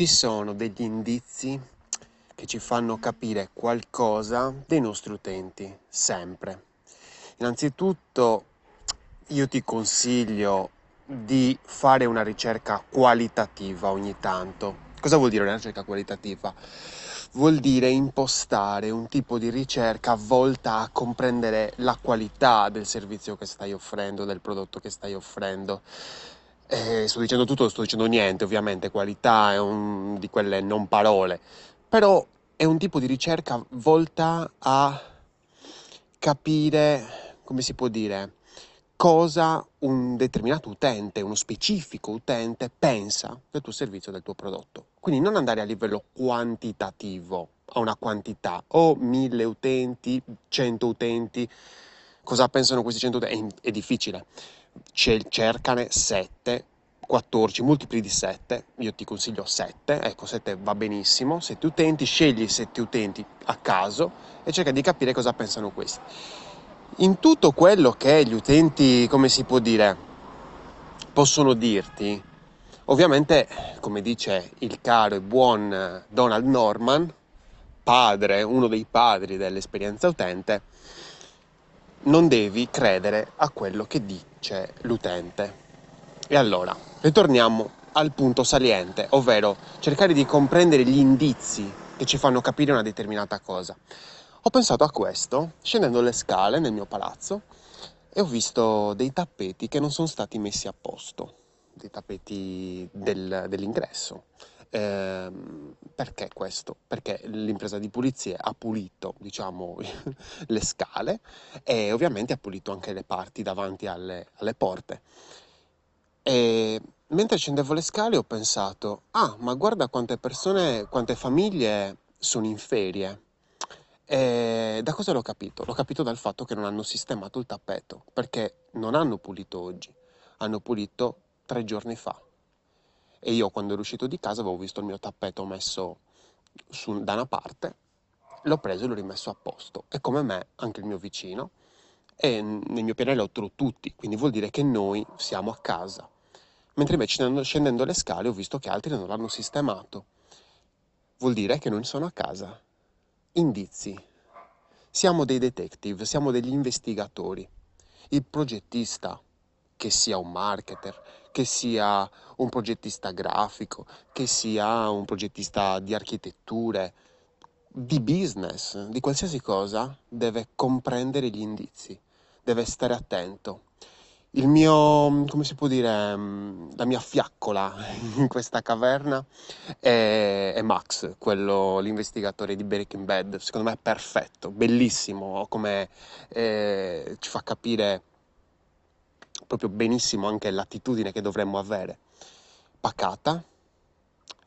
ci sono degli indizi che ci fanno capire qualcosa dei nostri utenti, sempre. Innanzitutto io ti consiglio di fare una ricerca qualitativa ogni tanto. Cosa vuol dire una ricerca qualitativa? Vuol dire impostare un tipo di ricerca volta a comprendere la qualità del servizio che stai offrendo, del prodotto che stai offrendo. Sto dicendo tutto, non sto dicendo niente, ovviamente, qualità è un di quelle non parole, però è un tipo di ricerca volta a capire, come si può dire, cosa un determinato utente, uno specifico utente pensa del tuo servizio, del tuo prodotto. Quindi non andare a livello quantitativo, a una quantità, o 1000 utenti, 100 utenti, cosa pensano questi 100 utenti? È difficile. Cercane 7, 14, multipli di 7, io ti consiglio 7, ecco 7 va benissimo, 7 utenti, scegli 7 utenti a caso e cerca di capire cosa pensano questi. In tutto quello che gli utenti, come si può dire, possono dirti, ovviamente, come dice il caro e buon Donald Norman, padre, uno dei padri dell'esperienza utente, non devi credere a quello che dice l'utente. E allora, ritorniamo al punto saliente, ovvero cercare di comprendere gli indizi che ci fanno capire una determinata cosa. Ho pensato a questo scendendo le scale nel mio palazzo e ho visto dei tappeti che non sono stati messi a posto, dei tappeti dell'ingresso. Perché questo? Perché l'impresa di pulizia ha pulito, diciamo, le scale e ovviamente ha pulito anche le parti davanti alle porte. E mentre scendevo le scale ho pensato, ma guarda quante persone, quante famiglie sono in ferie. E da cosa l'ho capito? L'ho capito dal fatto che non hanno sistemato il tappeto, perché non hanno pulito oggi, hanno pulito 3 giorni fa. E io quando ero uscito di casa avevo visto il mio tappeto messo da una parte, l'ho preso e l'ho rimesso a posto. E come me, anche il mio vicino, e nel mio pianelotto tutti, quindi vuol dire che noi siamo a casa. Mentre invece scendendo le scale ho visto che altri non l'hanno sistemato. Vuol dire che non sono a casa. Indizi. Siamo dei detective, siamo degli investigatori. Il progettista, che sia un marketer, che sia un progettista grafico, che sia un progettista di architetture, di business, di qualsiasi cosa, deve comprendere gli indizi, deve stare attento. Il mio, come si può dire, la mia fiaccola in questa caverna è Max, quello, l'investigatore di Breaking Bad. Secondo me è perfetto, bellissimo, come ci fa capire proprio benissimo anche l'attitudine che dovremmo avere. Pacata,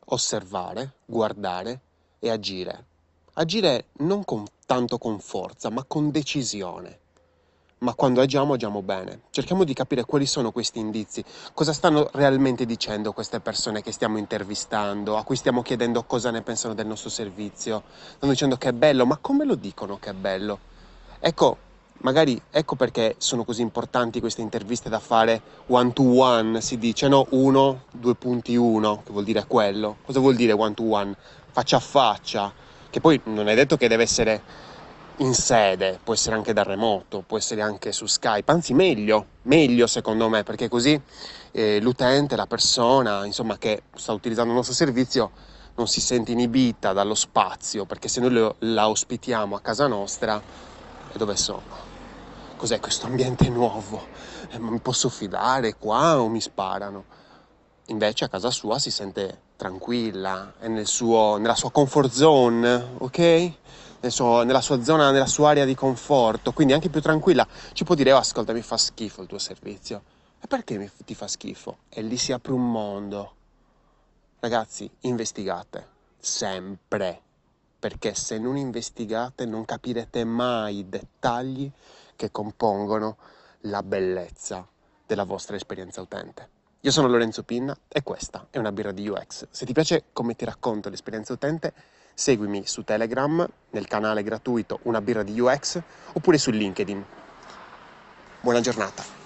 osservare, guardare e agire. Agire non tanto con forza, ma con decisione. Ma quando agiamo, agiamo bene. Cerchiamo di capire quali sono questi indizi, cosa stanno realmente dicendo queste persone che stiamo intervistando, a cui stiamo chiedendo cosa ne pensano del nostro servizio. Stanno dicendo che è bello, ma come lo dicono che è bello? Ecco, magari, ecco perché sono così importanti queste interviste da fare one to one, si dice, no? 1, 2.1, che vuol dire quello. Cosa vuol dire one to one? Faccia a faccia, che poi non è detto che deve essere in sede, può essere anche da remoto, può essere anche su Skype, anzi meglio secondo me, perché così l'utente, la persona, insomma, che sta utilizzando il nostro servizio non si sente inibita dallo spazio, perché se noi la ospitiamo a casa nostra, e dove sono? Cos'è questo ambiente nuovo? Ma mi posso fidare qua o mi sparano? Invece a casa sua si sente tranquilla, è nella sua comfort zone, ok? Nella sua zona, nella sua area di conforto, quindi anche più tranquilla, ci può dire, ascolta, mi fa schifo il tuo servizio. E perché ti fa schifo? E lì si apre un mondo. Ragazzi, investigate, sempre, perché se non investigate non capirete mai i dettagli che compongono la bellezza della vostra esperienza utente. Io sono Lorenzo Pinna e questa è Una Birra di UX. Se ti piace come ti racconto l'esperienza utente, seguimi su Telegram, nel canale gratuito Una Birra di UX, oppure su LinkedIn. Buona giornata!